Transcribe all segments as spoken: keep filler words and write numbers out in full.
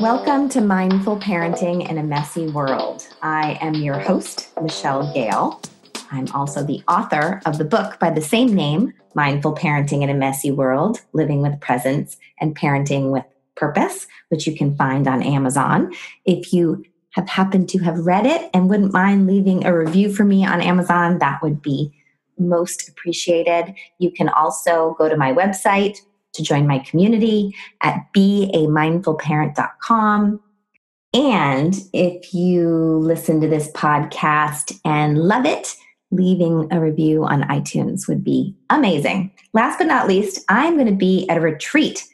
Welcome to Mindful Parenting in a Messy World. I am your host, Michelle Gale. I'm also the author of the book by the same name, Mindful Parenting in a Messy World, Living with Presence and Parenting with Purpose, which you can find on Amazon. If you have happened to have read it and wouldn't mind leaving a review for me on Amazon, that would be most appreciated. You can also go to my website to join my community at be a mindful parent dot com. And if you listen to this podcast and love it, leaving a review on iTunes would be amazing. Last but not least, I'm going to be at a retreat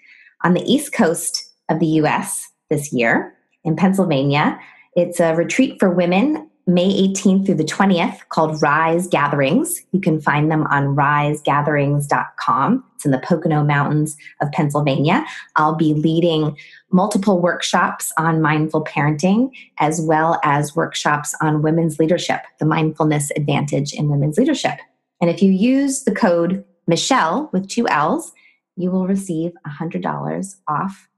on the East Coast of the U S this year in Pennsylvania. It's a retreat for women, May eighteenth through the twentieth, called Rise Gatherings. You can find them on rise gatherings dot com. It's in the Pocono Mountains of Pennsylvania. I'll be leading multiple workshops on mindful parenting, as well as workshops on women's leadership, the mindfulness advantage in women's leadership. And if you use the code Michelle with two L's, you will receive one hundred dollars off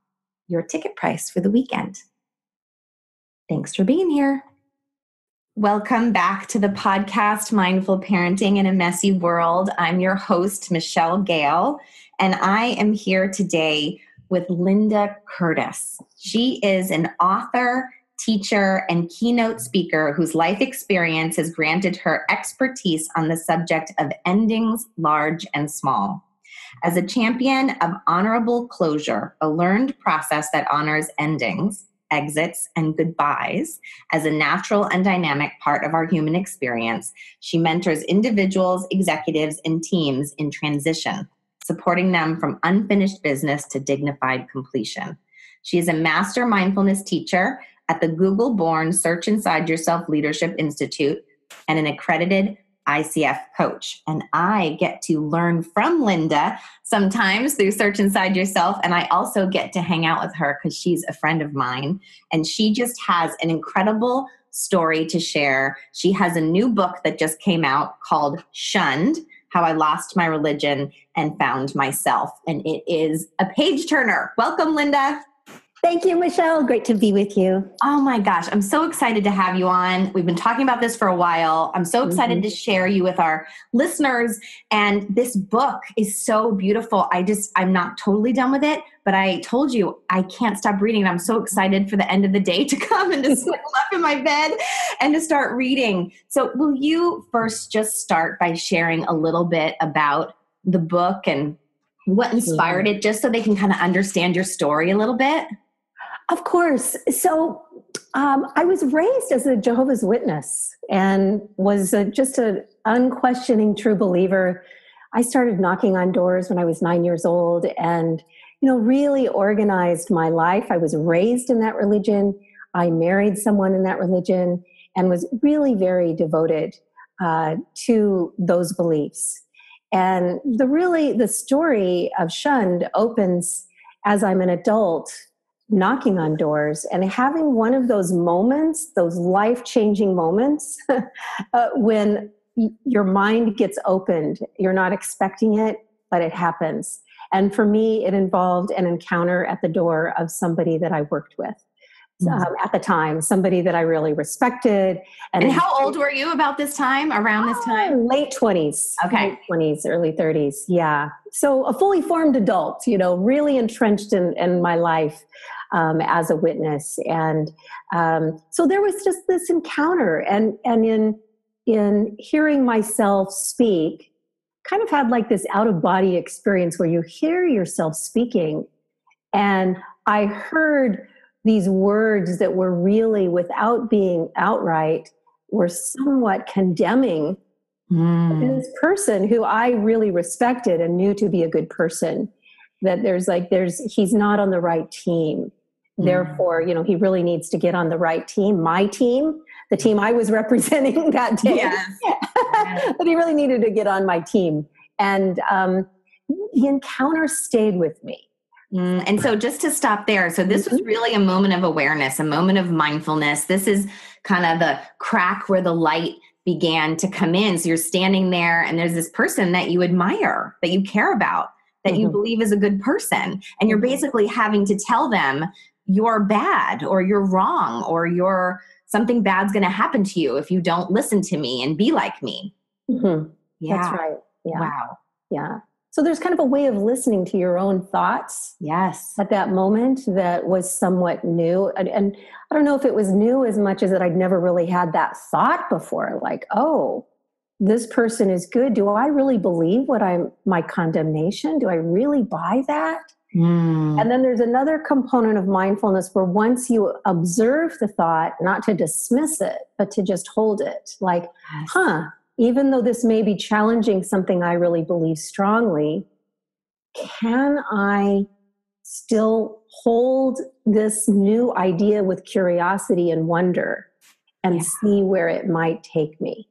your ticket price for the weekend. Thanks for being here. Welcome back to the podcast, Mindful Parenting in a Messy World. I'm your host, Michelle Gale, and I am here today with Linda Curtis. She is an author, teacher, and keynote speaker whose life experience has granted her expertise on the subject of endings, large and small. As a champion of Honorable Closure, a learned process that honors endings, exits, and goodbyes as a natural and dynamic part of our human experience, she mentors individuals, executives, and teams in transition, supporting them from unfinished business to dignified completion. She is a master mindfulness teacher at the Google-born Search Inside Yourself Leadership Institute and an accredited I C F coach. And I get to learn from Linda sometimes through Search Inside Yourself. And I also get to hang out with her because she's a friend of mine. And she just has an incredible story to share. She has a new book that just came out called Shunned, How I Lost My Religion and Found Myself. And it is a page turner. Welcome, Linda. Thank you, Michelle. Great to be with you. Oh my gosh. I'm so excited to have you on. We've been talking about this for a while. I'm so excited mm-hmm. to share you with our listeners. And this book is so beautiful. I just, I'm not totally done with it, but I told you I can't stop reading. And I'm so excited for the end of the day to come and to snuggle up in my bed and to start reading. So will you first just start by sharing a little bit about the book and what inspired mm-hmm. it, just so they can kind of understand your story a little bit? Of course. So um, I was raised as a Jehovah's Witness and was a, just an unquestioning true believer. I started knocking on doors when I was nine years old and, you know, really organized my life. I was raised in that religion. I married someone in that religion and was really very devoted uh, to those beliefs. And the really, the story of Shunned opens as I'm an adult knocking on doors and having one of those moments, those life-changing moments uh, when y- your mind gets opened. You're not expecting it, but it happens. And for me, it involved an encounter at the door of somebody that I worked with mm-hmm. um, at the time, somebody that I really respected. And, and how old were you about this time, around oh, this time? Late twenties. Okay. Late twenties, early thirties. Yeah. So a fully formed adult, you know, really entrenched in, in my life um, as a witness. And um, so there was just this encounter and, and in, in hearing myself speak, kind of had like this out of body experience where you hear yourself speaking. And I heard these words that were really, without being outright, were somewhat condemning Mm. this person who I really respected and knew to be a good person, that there's like, there's, he's not on the right team. Mm. Therefore, you know, he really needs to get on the right team, my team, the team I was representing that day, yes. But he really needed to get on my team. And um, the encounter stayed with me. Mm. And so just to stop there, so this mm-hmm. was really a moment of awareness, a moment of mindfulness. This is kind of the crack where the light began to come in. So you're standing there and there's this person that you admire, that you care about, that mm-hmm. you believe is a good person. And you're basically having to tell them you're bad or you're wrong or you're something bad's going to happen to you if you don't listen to me and be like me. Mm-hmm. Yeah. That's right. Yeah. Wow. Yeah. So there's kind of a way of listening to your own thoughts. Yes. At that moment that was somewhat new. And, and I don't know if it was new as much as that I'd never really had that thought before. Like, oh, this person is good. Do I really believe what I'm, my condemnation? Do I really buy that? Mm. And then there's another component of mindfulness where once you observe the thought, not to dismiss it, but to just hold it like, yes. huh, even though this may be challenging something I really believe strongly, can I still hold this new idea with curiosity and wonder and yeah. see where it might take me?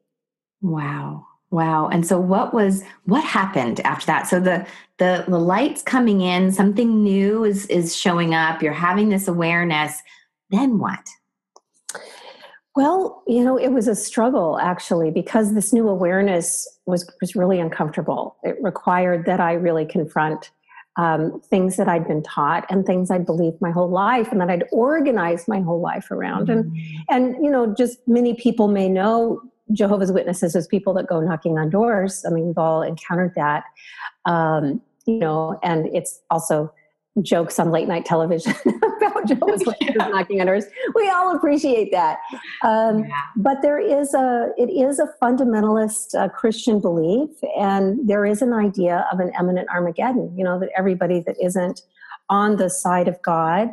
Wow. Wow. And so what was, what happened after that? So the, the, the light's coming in, something new is, is showing up. You're having this awareness. Then what? Well, you know, it was a struggle actually, because this new awareness was, was really uncomfortable. It required that I really confront um, things that I'd been taught and things I'd believed my whole life and that I'd organized my whole life around. Mm-hmm. And, and, you know, just many people may know Jehovah's Witnesses as people that go knocking on doors. I mean, we've all encountered that, um, you know, and it's also jokes on late night television about Jehovah's Witnesses yeah. knocking on doors. We all appreciate that. Um, yeah. But there is a, it is a fundamentalist uh, Christian belief, and there is an idea of an imminent Armageddon, you know, that everybody that isn't on the side of God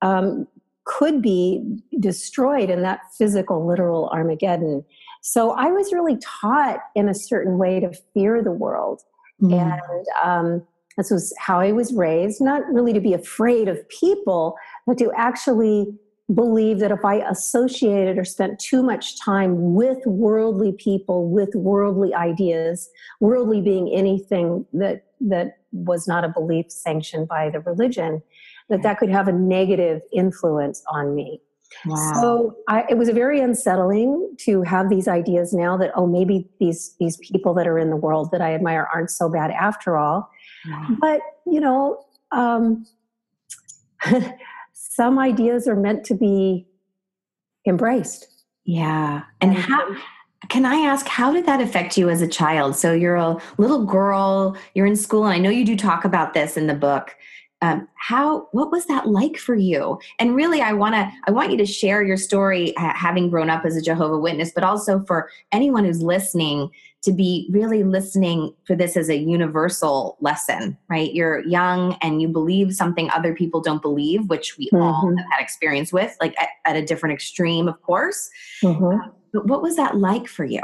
um, could be destroyed in that physical, literal Armageddon. So I was really taught in a certain way to fear the world. Mm. And um, this was how I was raised, not really to be afraid of people, but to actually believe that if I associated or spent too much time with worldly people, with worldly ideas, worldly being anything that that was not a belief sanctioned by the religion, that that could have a negative influence on me. Wow. So I, it was very unsettling to have these ideas now that, oh, maybe these, these people that are in the world that I admire aren't so bad after all. Wow. But, you know, um, some ideas are meant to be embraced. Yeah. And, and how, can I ask, how did that affect you as a child? So you're a little girl, you're in school, and I know you do talk about this in the book. Um, how, what was that like for you? And really, I want to, I want you to share your story, uh, having grown up as a Jehovah's Witness, but also for anyone who's listening to be really listening for this as a universal lesson, right? You're young and you believe something other people don't believe, which we mm-hmm. all have had experience with, like at, at a different extreme, of course. Mm-hmm. Uh, but what was that like for you?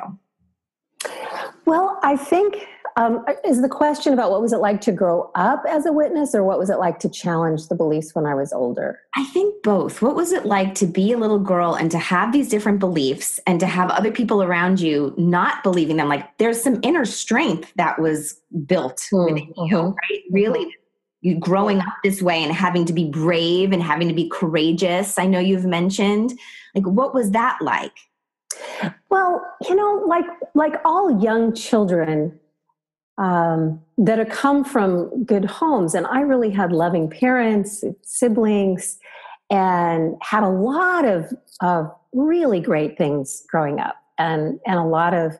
Well, I think... Um, is the question about what was it like to grow up as a witness, or what was it like to challenge the beliefs when I was older? I think both. What was it like to be a little girl and to have these different beliefs and to have other people around you not believing them? Like there's some inner strength that was built mm-hmm. within you, right? Really mm-hmm. you growing up this way and having to be brave and having to be courageous. I know you've mentioned, like, what was that like? Well, you know, like, like all young children, Um, that have come from good homes. And I really had loving parents, siblings, and had a lot of, of really great things growing up, and, and a lot of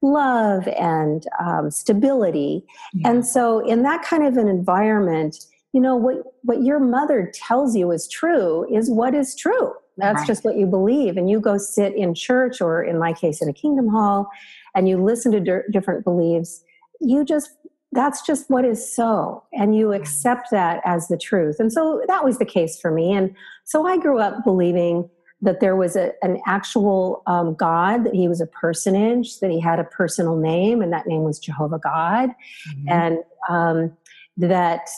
love and um, stability. Yeah. And so in that kind of an environment, you know, what, what your mother tells you is true is what is true. That's right. Just what you believe. And you go sit in church, or in my case, in a Kingdom Hall, and you listen to di- different beliefs. You just, that's just what is so, and you accept that as the truth. And so that was the case for me. And so I grew up believing that there was a, an actual um, God, that he was a personage, that he had a personal name, and that name was Jehovah God. Mm-hmm. And um, that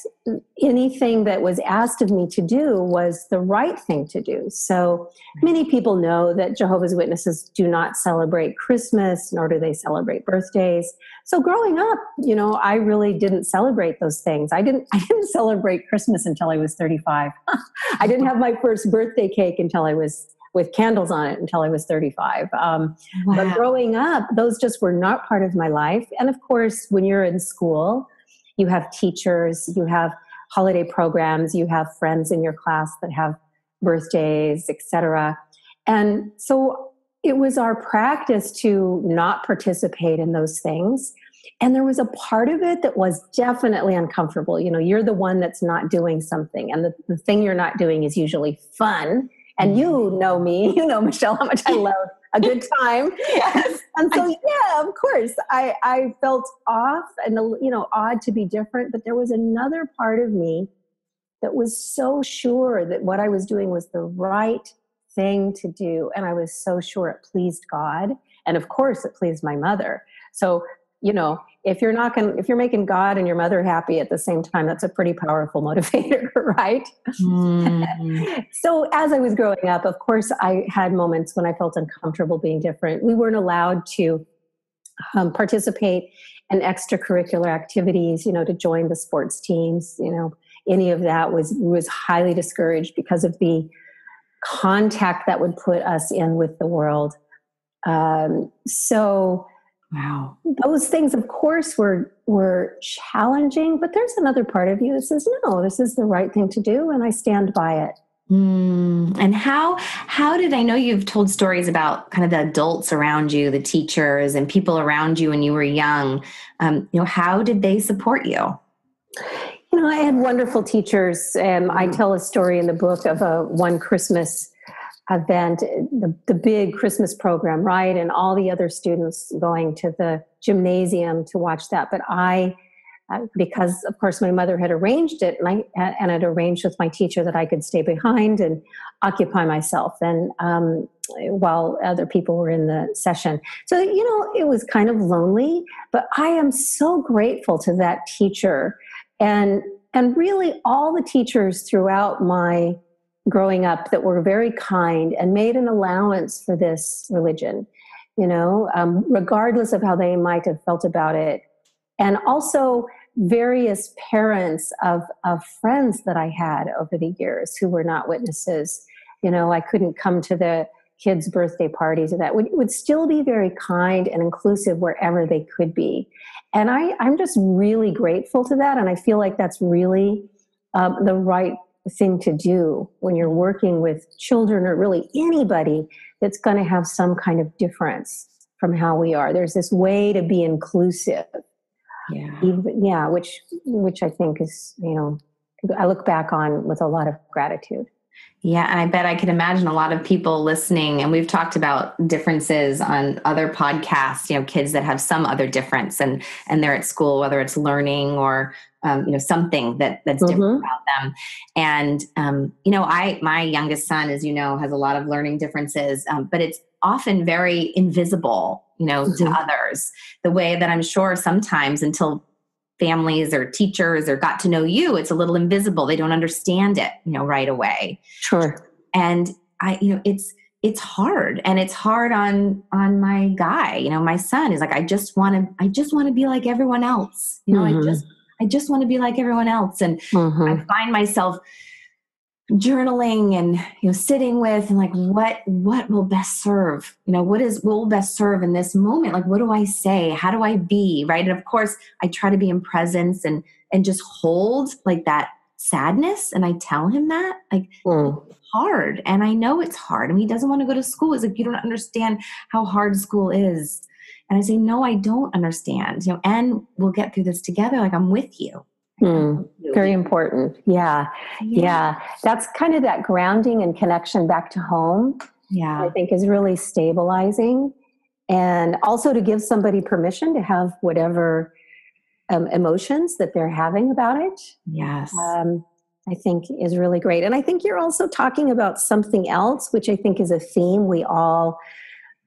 anything that was asked of me to do was the right thing to do. So many people know that Jehovah's Witnesses do not celebrate Christmas, nor do they celebrate birthdays. So growing up, you know, I really didn't celebrate those things. I didn't, I didn't celebrate Christmas until I was thirty-five. I didn't have my first birthday cake until I was with candles on it until I was thirty-five. Um, wow. But growing up, those just were not part of my life. And of course, when you're in school, you have teachers, you have holiday programs, you have friends in your class that have birthdays, et cetera. And so it was our practice to not participate in those things. And there was a part of it that was definitely uncomfortable. You know, you're the one that's not doing something. And the, the thing you're not doing is usually fun. And you know me, you know, Michelle, how much I love a good time. Yes. And so, yeah, of course, I, I felt off and, you know, odd to be different. But there was another part of me that was so sure that what I was doing was the right thing to do. And I was so sure it pleased God. And of course, it pleased my mother. So, you know, if you're not going, if you're making God and your mother happy at the same time, that's a pretty powerful motivator, right? Mm. So as I was growing up, of course, I had moments when I felt uncomfortable being different. We weren't allowed to um, participate in extracurricular activities, you know, to join the sports teams, you know, any of that was, was highly discouraged because of the contact that would put us in with the world. Um, so Wow. Those things, of course, were were challenging, but there's another part of you that says, no, this is the right thing to do, and I stand by it. Mm. And how how did, I know you've told stories about kind of the adults around you, the teachers and people around you when you were young, um, you know, how did they support you? You know, I had wonderful teachers, and I tell a story in the book of a one Christmas event, the, the big Christmas program, right? And all the other students going to the gymnasium to watch that. But I, uh, because of course my mother had arranged it, and I and I'd arranged with my teacher that I could stay behind and occupy myself, and um, while other people were in the session. So, you know, it was kind of lonely, but I am so grateful to that teacher, and and really all the teachers throughout my growing up that were very kind and made an allowance for this religion, you know, um, regardless of how they might have felt about it. And also various parents of, of friends that I had over the years who were not witnesses. You know, I couldn't come to the kids' birthday parties or that, would, would still be very kind and inclusive wherever they could be. And I, I'm just really grateful to that. And I feel like that's really um, the right thing to do when you're working with children, or really anybody that's going to have some kind of difference from how we are. There's this way to be inclusive. Yeah. Even, yeah. Which, which I think is, you know, I look back on with a lot of gratitude. Yeah. And I bet I can imagine a lot of people listening, and we've talked about differences on other podcasts, you know, kids that have some other difference, and, and they're at school, whether it's learning or, um, you know, something that that's mm-hmm. different about them. And, um, you know, I, my youngest son, as you know, has a lot of learning differences, um, but it's often very invisible, you know, mm-hmm. to others, the way that I'm sure sometimes until families or teachers or got to know you, it's a little invisible. They don't understand it, you know, right away. Sure. And I, you know, it's, it's hard, and it's hard on, on my guy, you know, my son is like, I just want to, I just want to be like everyone else. You know, mm-hmm. I just, I just want to be like everyone else. And mm-hmm. I find myself journaling and, you know, sitting with and like, what, what will best serve, you know, what is, what will best serve in this moment? Like, what do I say? How do I be? Right. And of course I try to be in presence and, and just hold like that sadness. And I tell him that like mm. it's hard. And I know it's hard. I mean, he doesn't want to go to school. It's like, you don't understand how hard school is. And I say, no, I don't understand, you know, and we'll get through this together. Like I'm with you. Mm, very important. Yeah. yeah. Yeah. That's kind of that grounding and connection back to home. Yeah. I think is really stabilizing, and also to give somebody permission to have whatever um, emotions that they're having about it. Yes. Um, I think is really great. And I think you're also talking about something else, which I think is a theme we all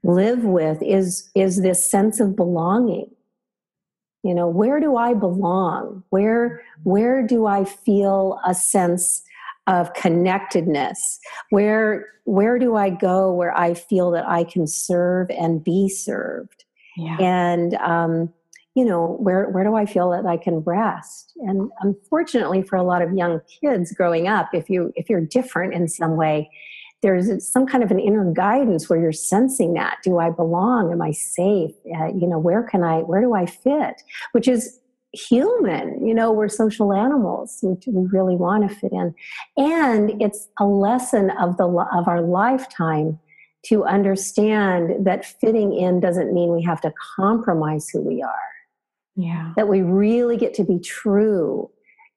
live with is, is this sense of belonging. You know, where do I belong? Where, where do I feel a sense of connectedness? Where, where do I go where I feel that I can serve and be served? Yeah. And, um, you know, where, where do I feel that I can rest? And unfortunately for a lot of young kids growing up, if you, if you're different in some way, there's some kind of an inner guidance where you're sensing that. Do I belong? Am I safe? Uh, you know, where can I, where do I fit? Which is human. You know, we're social animals. We, we really want to fit in. And it's a lesson of the of our lifetime to understand that fitting in doesn't mean we have to compromise who we are. Yeah. That we really get to be true.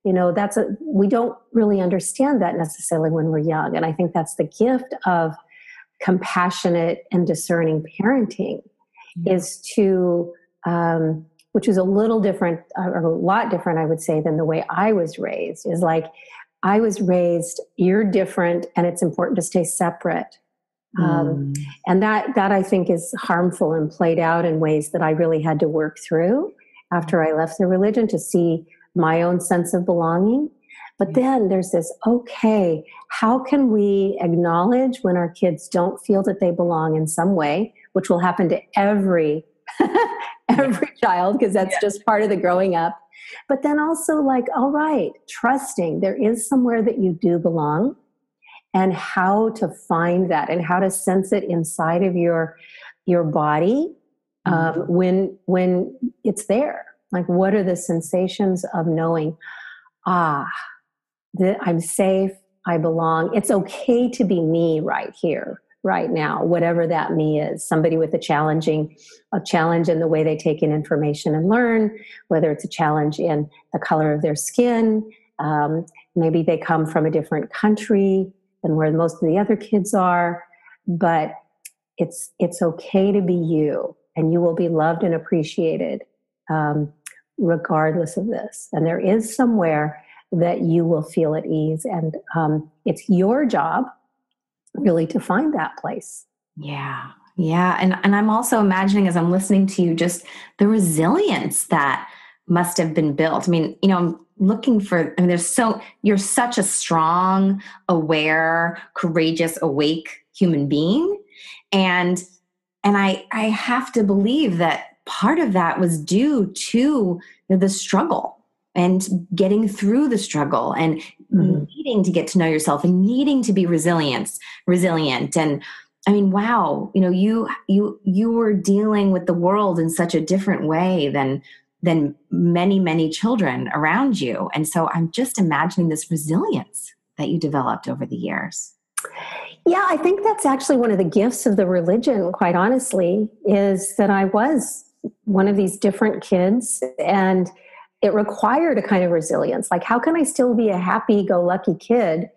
You know, that's a, we don't really understand that necessarily when we're young. And I think that's the gift of compassionate and discerning parenting, yeah. is to, um, which is a little different, or a lot different, I would say, than the way I was raised. Is like, I was raised, you're different, and it's important to stay separate. Mm. Um, and that, that I think is harmful and played out in ways that I really had to work through after I left the religion to see my own sense of belonging. But then there's this, okay, how can we acknowledge when our kids don't feel that they belong in some way, which will happen to every every yeah. child, because that's yeah. just part of the growing up. But then also like, all right, trusting there is somewhere that you do belong, and how to find that and how to sense it inside of your your body um, mm-hmm. when when it's there. Like, what are the sensations of knowing, ah, that I'm safe, I belong. It's okay to be me right here, right now, whatever that me is. Somebody with a challenging, a challenge in the way they take in information and learn, whether it's a challenge in the color of their skin. Um, maybe they come from a different country than where most of the other kids are, but it's it's okay to be you, and you will be loved and appreciated. Um, regardless of this. And there is somewhere that you will feel at ease. And um, it's your job really to find that place. Yeah. Yeah. And, and I'm also imagining, as I'm listening to you, just the resilience that must have been built. I mean, you know, I'm looking for, I mean, there's so, you're such a strong, aware, courageous, awake human being. And, and I, I have to believe that part of that was due to the struggle and getting through the struggle and mm. needing to get to know yourself and needing to be resilient, resilient. And I mean, wow, you know, you, you, you were dealing with the world in such a different way than, than many, many children around you. And so I'm just imagining this resilience that you developed over the years. Yeah, I think that's actually one of the gifts of the religion, quite honestly, is that I was one of these different kids, and it required a kind of resilience. Like, how can I still be a happy-go-lucky kid,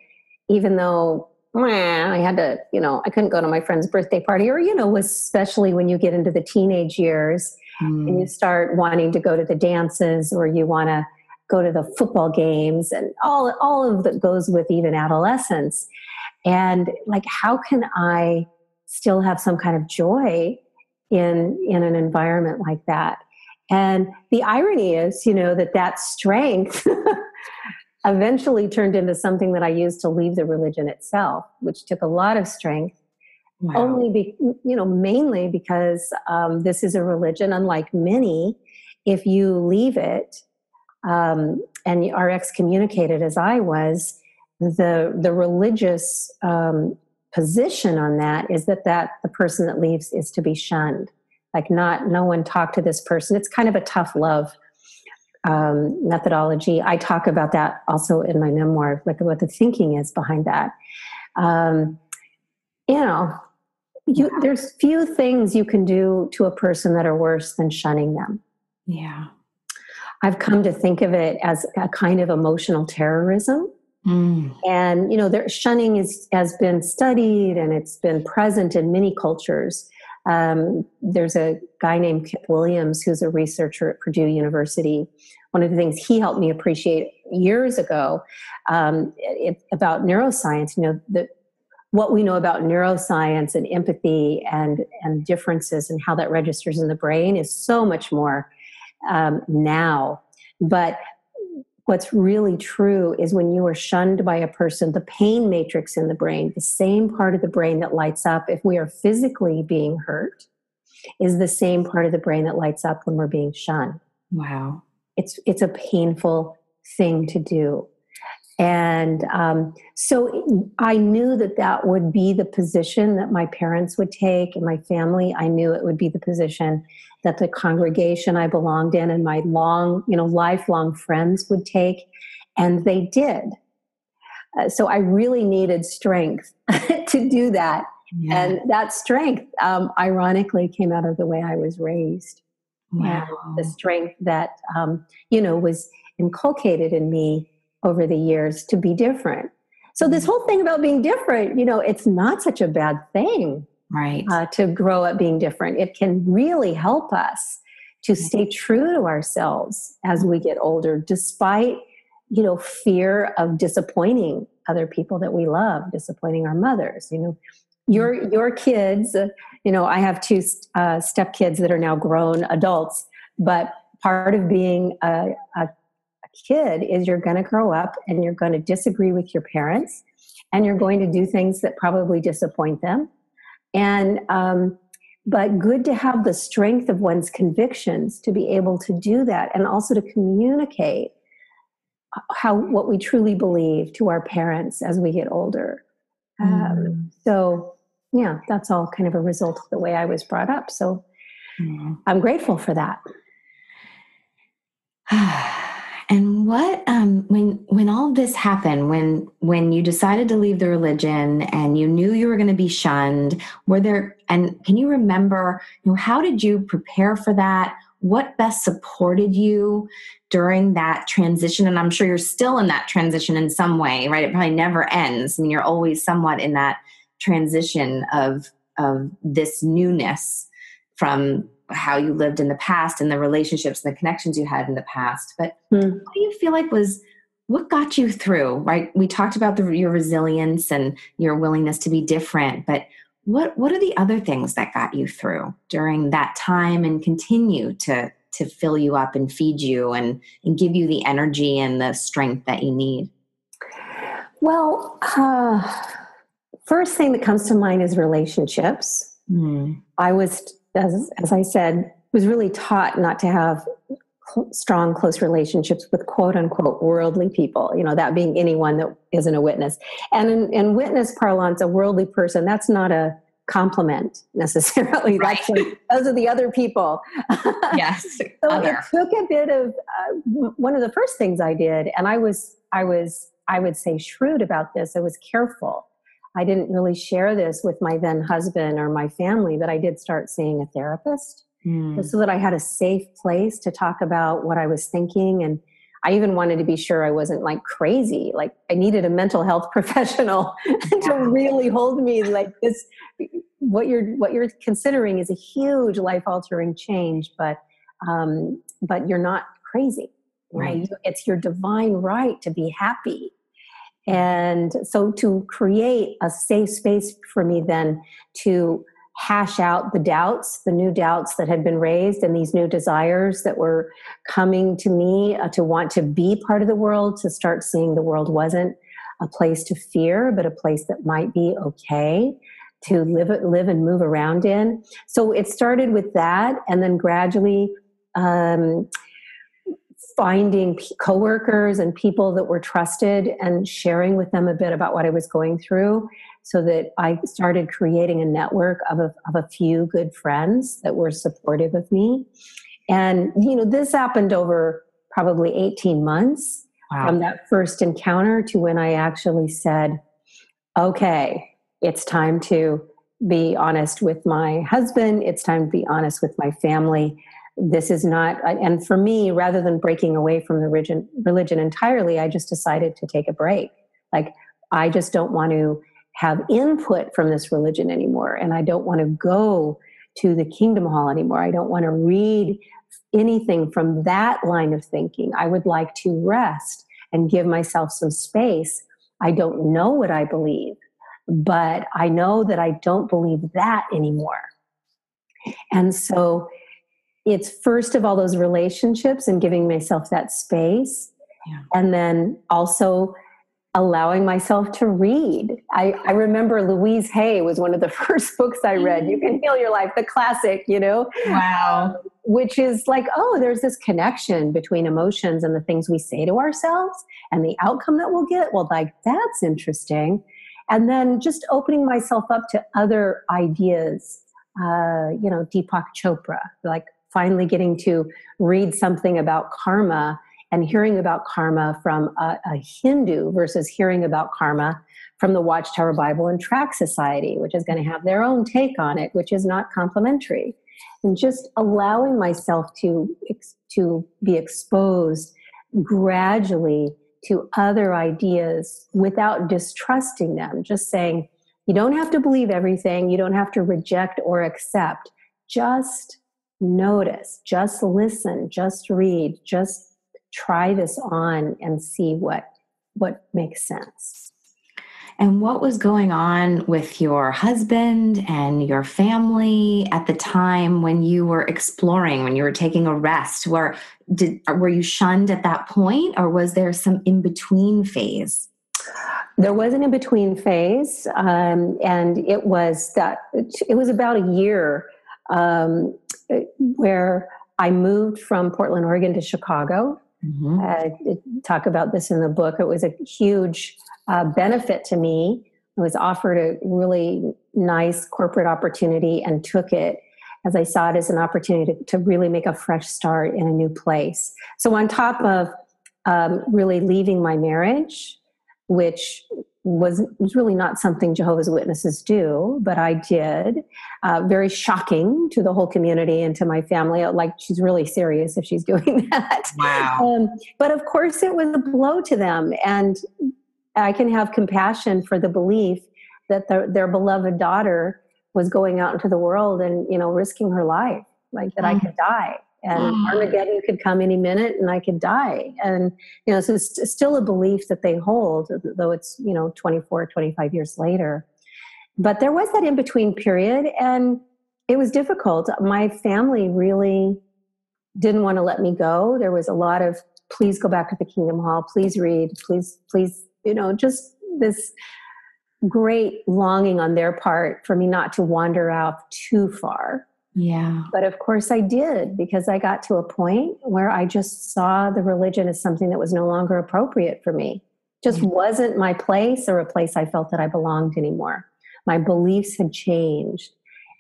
even though meh, I had to, you know, I couldn't go to my friend's birthday party, or, you know, especially when you get into the teenage years mm. and you start wanting to go to the dances, or you want to go to the football games, and all all of that goes with even adolescence. And like, how can I still have some kind of joy in in an environment like that? And the irony is, you know, that that strength eventually turned into something that I used to leave the religion itself, which took a lot of strength. Wow. Only, be, you know, mainly because um, this is a religion, unlike many. If you leave it um, and are excommunicated, as I was, the the religious um, position on that is that, that the person that leaves is to be shunned. Like, not, no one talk to this person. It's kind of a tough love um, methodology. I talk about that also in my memoir, like what the thinking is behind that. Um, you know, you, yeah. there's few things you can do to a person that are worse than shunning them. Yeah. I've come to think of it as a kind of emotional terrorism. Mm. And, you know, there, shunning is, has been studied, and it's been present in many cultures. Um, there's a guy named Kip Williams, who's a researcher at Purdue University. One of the things he helped me appreciate years ago um, it, about neuroscience, you know, the, what we know about neuroscience and empathy and, and differences and how that registers in the brain is so much more um, now. But what's really true is when you are shunned by a person, the pain matrix in the brain, the same part of the brain that lights up if we are physically being hurt, is the same part of the brain that lights up when we're being shunned. Wow. It's it's a painful thing to do. And um, so I knew that that would be the position that my parents would take and my family. I knew it would be the position that the congregation I belonged in and my long, you know, lifelong friends would take. And they did. Uh, so I really needed strength to do that. Yeah. And that strength, um, ironically, came out of the way I was raised. Wow. And the strength that, um, you know, was inculcated in me over the years to be different. So this whole thing about being different, you know, it's not such a bad thing, right? Uh, to grow up being different. It can really help us to stay true to ourselves as we get older, despite, you know, fear of disappointing other people that we love, disappointing our mothers, you know. Your your kids, you know, I have two uh, stepkids that are now grown adults, but part of being a, a, a kid is you're going to grow up and you're going to disagree with your parents and you're going to do things that probably disappoint them. And, um, but good to have the strength of one's convictions to be able to do that and also to communicate how what we truly believe to our parents as we get older. Um, so... Yeah, that's all kind of a result of the way I was brought up. So mm. I'm grateful for that. And what, um, when when all of this happened, when when you decided to leave the religion and you knew you were going to be shunned, were there, and can you remember, you know, how did you prepare for that? What best supported you during that transition? And I'm sure you're still in that transition in some way, right? It probably never ends. I mean, you're always somewhat in that transition of of this newness from how you lived in the past and the relationships and the connections you had in the past. But mm. what do you feel like was, what got you through, right? We talked about the, your resilience and your willingness to be different, but what what are the other things that got you through during that time and continue to to fill you up and feed you and, and give you the energy and the strength that you need? Well, uh... first thing that comes to mind is relationships. Mm. I was, as, as I said, was really taught not to have cl- strong, close relationships with quote unquote worldly people, you know, that being anyone that isn't a witness. And in, in witness parlance, a worldly person, that's not a compliment necessarily. Right. That's like, those are the other people. Yes. So other. It took a bit of, uh, one of the first things I did, and I was, I was, I would say shrewd about this. I was careful. I didn't really share this with my then husband or my family, but I did start seeing a therapist mm. so that I had a safe place to talk about what I was thinking. And I even wanted to be sure I wasn't like crazy. Like I needed a mental health professional to really hold me like this. What you're, what you're considering is a huge life altering change, but, um, but you're not crazy, right? right? It's your divine right to be happy. And so to create a safe space for me then to hash out the doubts, the new doubts that had been raised and these new desires that were coming to me uh, to want to be part of the world, to start seeing the world wasn't a place to fear, but a place that might be okay to live, live and move around in. So it started with that and then gradually... Um, finding coworkers and people that were trusted and sharing with them a bit about what I was going through so that I started creating a network of a, of a few good friends that were supportive of me. And, you know, this happened over probably eighteen months wow. from that first encounter to when I actually said, okay, it's time to be honest with my husband. It's time to be honest with my family. This is not, and for me, rather than breaking away from the religion, religion entirely, I just decided to take a break. Like, I just don't want to have input from this religion anymore. And I don't want to go to the Kingdom Hall anymore. I don't want to read anything from that line of thinking. I would like to rest and give myself some space. I don't know what I believe, but I know that I don't believe that anymore. And so... it's first of all, those relationships and giving myself that space yeah. and then also allowing myself to read. I, I remember Louise Hay was one of the first books I read. You Can Heal Your Life, the classic, you know. Wow. which is like, oh, there's this connection between emotions and the things we say to ourselves and the outcome that we'll get. Well, like, that's interesting. And then just opening myself up to other ideas, uh, you know, Deepak Chopra, like finally getting to read something about karma and hearing about karma from a, a Hindu versus hearing about karma from the Watchtower Bible and Tract Society, which is going to have their own take on it, which is not complimentary. And just allowing myself to, to be exposed gradually to other ideas without distrusting them, just saying, you don't have to believe everything, you don't have to reject or accept, just notice, just listen, just read, just try this on and see what what makes sense. And what was going on with your husband and your family at the time when you were exploring, when you were taking a rest? Were, did, were you shunned at that point, or was there some in-between phase? There was an in-between phase, um, and it was that it was about a year um, where I moved from Portland, Oregon to Chicago. Mm-hmm. Uh, I talk about this in the book. It was a huge Uh, benefit to me. I was offered a really nice corporate opportunity and took it as I saw it as an opportunity to, to really make a fresh start in a new place. So on top of um, really leaving my marriage, which was, was really not something Jehovah's Witnesses do, but I did, uh, very shocking to the whole community and to my family. Like, she's really serious if she's doing that. Wow. Um, but of course it was a blow to them, and I can have compassion for the belief that the, their beloved daughter was going out into the world and, you know, risking her life, like that mm. I could die, and mm. Armageddon could come any minute and I could die. And, you know, so it's still a belief that they hold, though it's, you know, twenty-four, twenty-five years later. But there was that in-between period, and it was difficult. My family really didn't want to let me go. There was a lot of, please go back to the Kingdom Hall, please read, please, please, you know, just this great longing on their part for me not to wander out too far. Yeah. But of course I did, because I got to a point where I just saw the religion as something that was no longer appropriate for me. Just yeah. wasn't my place, or a place I felt that I belonged anymore. My beliefs had changed.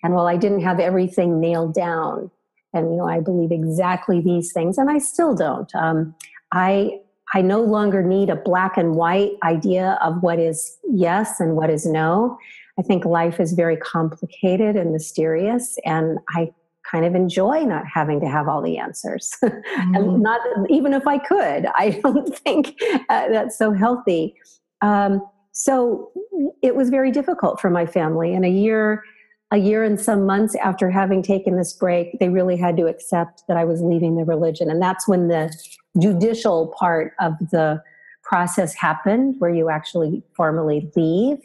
And while I didn't have everything nailed down, and, you know, I believe exactly these things, and I still don't, um, I, I no longer need a black and white idea of what is yes and what is no. I think life is very complicated and mysterious, and I kind of enjoy not having to have all the answers. Mm-hmm. And not even if I could, I don't think uh, that's so healthy. Um, so it was very difficult for my family. And a year, a year and some months after having taken this break, they really had to accept that I was leaving the religion. And that's when the judicial part of the process happened, where you actually formally leave,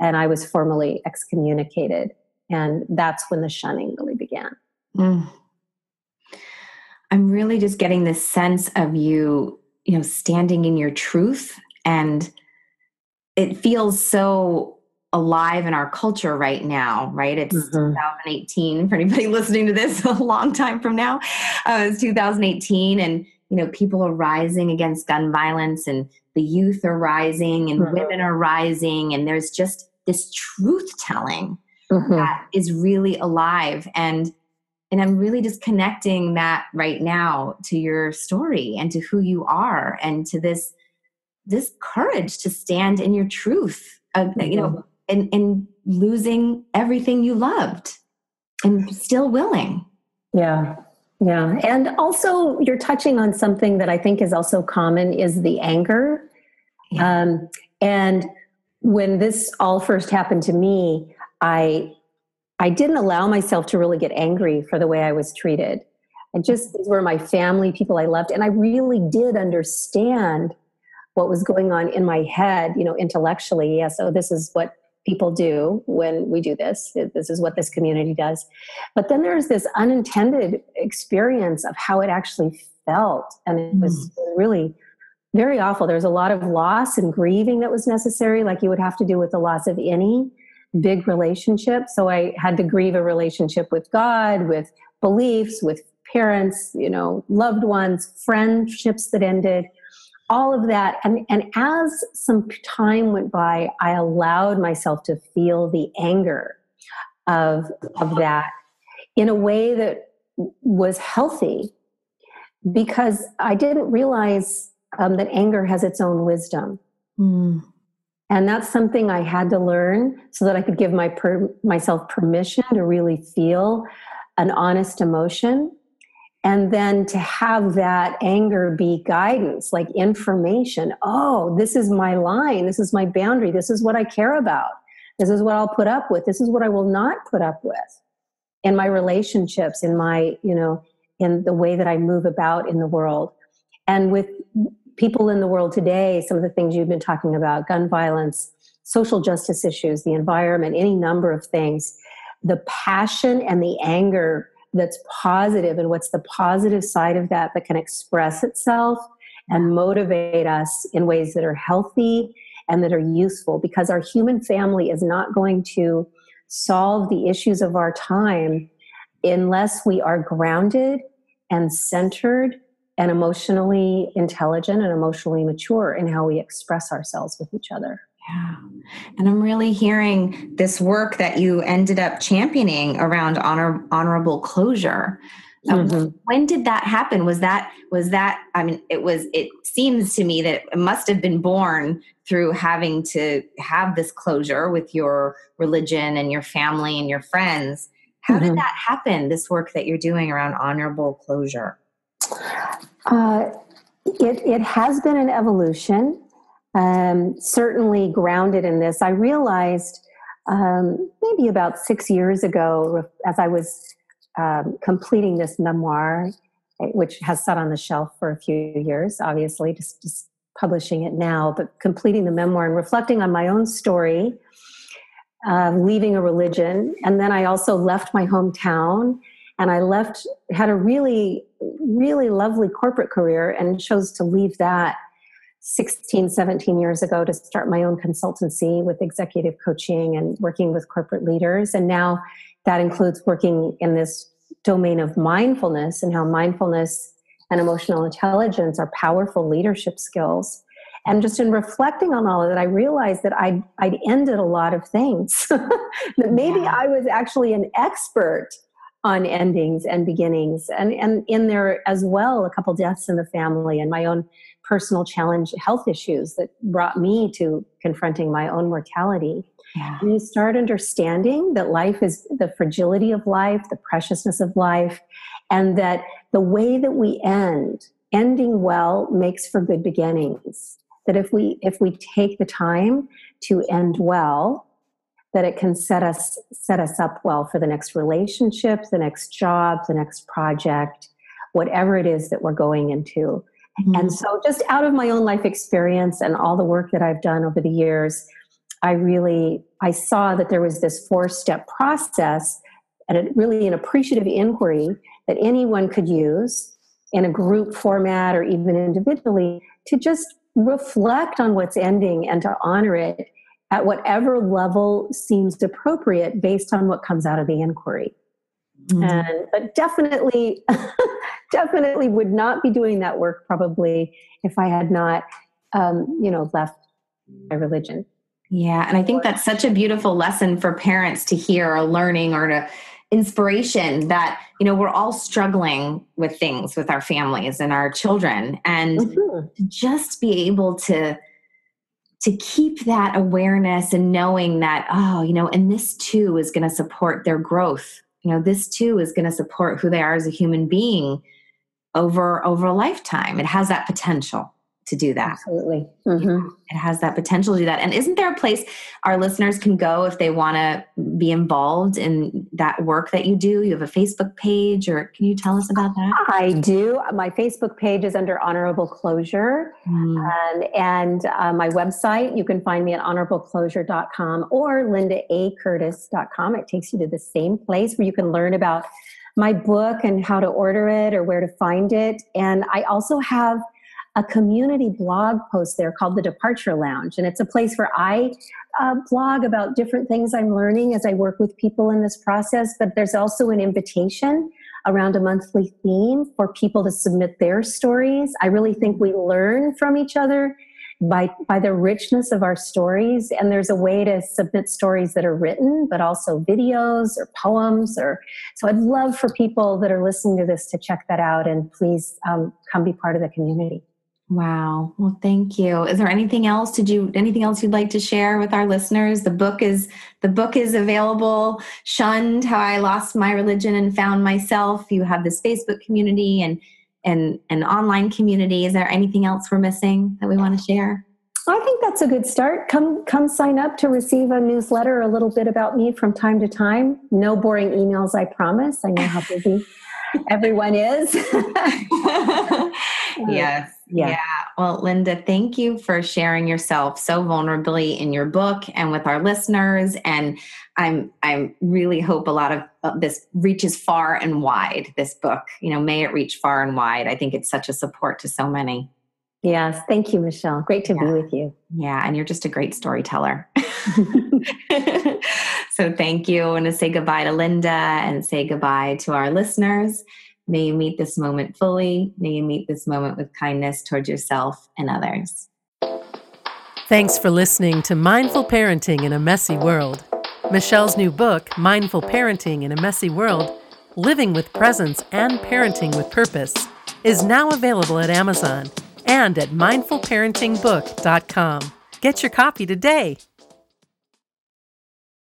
and I was formally excommunicated. And that's when the shunning really began. Mm. I'm really just getting this sense of you, you know, standing in your truth, and it feels so alive in our culture right now, right? It's mm-hmm. two thousand eighteen, for anybody listening to this a long time from now, uh, it's two thousand eighteen, and you know, people are rising against gun violence, and the youth are rising, and mm-hmm. women are rising. And there's just this truth telling mm-hmm. that is really alive. And, and I'm really just connecting that right now to your story and to who you are, and to this, this courage to stand in your truth, of, mm-hmm. you know, and, and losing everything you loved and still willing. Yeah. Yeah. And also you're touching on something that I think is also common, is the anger. Yeah. Um, and when this all first happened to me, I, I didn't allow myself to really get angry for the way I was treated. And just, these were my family, people I loved. And I really did understand what was going on in my head, you know, intellectually. Yeah. So this is what people do when we do this. This is what this community does. But then there's this unintended experience of how it actually felt. And it was really very awful. There's a lot of loss and grieving that was necessary, like you would have to do with the loss of any big relationship. So I had to grieve a relationship with God, with beliefs, with parents, you know, loved ones, friendships that ended, all of that. And, and as some time went by, I allowed myself to feel the anger of, of that in a way that was healthy, because I didn't realize um, that anger has its own wisdom. Mm. And that's something I had to learn so that I could give my per, myself permission to really feel an honest emotion. And then to have that anger be guidance, like information. Oh, this is my line. This is my boundary. This is what I care about. This is what I'll put up with. This is what I will not put up with in my relationships, in my, you know, in the way that I move about in the world. And with people in the world today, some of the things you've been talking about, gun violence, social justice issues, the environment, any number of things, the passion and the anger that's positive, and what's the positive side of that that can express itself and motivate us in ways that are healthy and that are useful, because our human family is not going to solve the issues of our time unless we are grounded and centered and emotionally intelligent and emotionally mature in how we express ourselves with each other. Yeah. And I'm really hearing this work that you ended up championing around honor, honorable closure. Um, mm-hmm. When did that happen? Was that, was that, I mean, it was, it seems to me that it must've been born through having to have this closure with your religion and your family and your friends. How mm-hmm. did that happen? This work that you're doing around honorable closure? Uh, it, it has been an evolution. Um, certainly grounded in this. I realized um, maybe about six years ago, as I was um, completing this memoir, which has sat on the shelf for a few years, obviously, just, just publishing it now, but completing the memoir and reflecting on my own story, uh, leaving a religion. And then I also left my hometown, and I left, had a really, really lovely corporate career and chose to leave that sixteen, seventeen years ago to start my own consultancy with executive coaching and working with corporate leaders. And now that includes working in this domain of mindfulness and how mindfulness and emotional intelligence are powerful leadership skills. And just in reflecting on all of that, I realized that I'd, I'd ended a lot of things, that maybe I was actually an expert on endings and beginnings, and, and in there as well, a couple deaths in the family and my own personal challenge, health issues that brought me to confronting my own mortality. Yeah. And you start understanding that life is the fragility of life, the preciousness of life, and that the way that we end, ending well makes for good beginnings. That if we, if we take the time to end well, that it can set us, set us up well for the next relationship, the next job, the next project, whatever it is that we're going into. Mm-hmm. And so just out of my own life experience and all the work that I've done over the years, I really, I saw that there was this four-step process and it really an appreciative inquiry that anyone could use in a group format or even individually to just reflect on what's ending and to honor it at whatever level seems appropriate based on what comes out of the inquiry. Mm-hmm. And but definitely, definitely would not be doing that work probably if I had not, um, you know, left my religion. Yeah. And I think that's such a beautiful lesson for parents to hear, or learning, or to inspiration that, you know, we're all struggling with things with our families and our children, and mm-hmm. just be able to to keep that awareness and knowing that, oh, you know, and this too is going to support their growth. You know, this too is going to support who they are as a human being over, over a lifetime. It has that potential to do that. Absolutely. Mm-hmm. Yeah, it has that potential to do that. And isn't there a place our listeners can go if they want to be involved in that work that you do? You have a Facebook page, or can you tell us about that? I do. My Facebook page is under Honorable Closure. Mm. Um, and uh, my website, you can find me at honorable closure dot com or linda a curtis dot com. It takes you to the same place where you can learn about my book and how to order it or where to find it. And I also have a community blog post there called The Departure Lounge. And it's a place where I uh, blog about different things I'm learning as I work with people in this process. But there's also an invitation around a monthly theme for people to submit their stories. I really think we learn from each other by, by the richness of our stories. And there's a way to submit stories that are written, but also videos or poems. Or so I'd love for people that are listening to this to check that out, and please um, come be part of the community. Wow. Well, thank you. Is there anything else? Did you, anything else you'd like to share with our listeners? The book is, the book is available. Shunned, How I Lost My Religion and Found Myself. You have this Facebook community and, and an online community. Is there anything else we're missing that we want to share? I think that's a good start. Come, come sign up to receive a newsletter, a little bit about me from time to time. No boring emails, I promise. I know how busy everyone is. Yes. Yeah. yeah. Well, Linda, thank you for sharing yourself so vulnerably in your book and with our listeners. And I'm, I really hope a lot of uh, this reaches far and wide, this book, you know, may it reach far and wide. I think it's such a support to so many. Yes. Thank you, Michelle. Great to yeah. be with you. Yeah. And you're just a great storyteller. So thank you. I want to say goodbye to Linda and say goodbye to our listeners. May you meet this moment fully. May you meet this moment with kindness towards yourself and others. Thanks for listening to Mindful Parenting in a Messy World. Michelle's new book, Mindful Parenting in a Messy World, Living with Presence and Parenting with Purpose, is now available at Amazon and at mindful parenting book dot com. Get your copy today.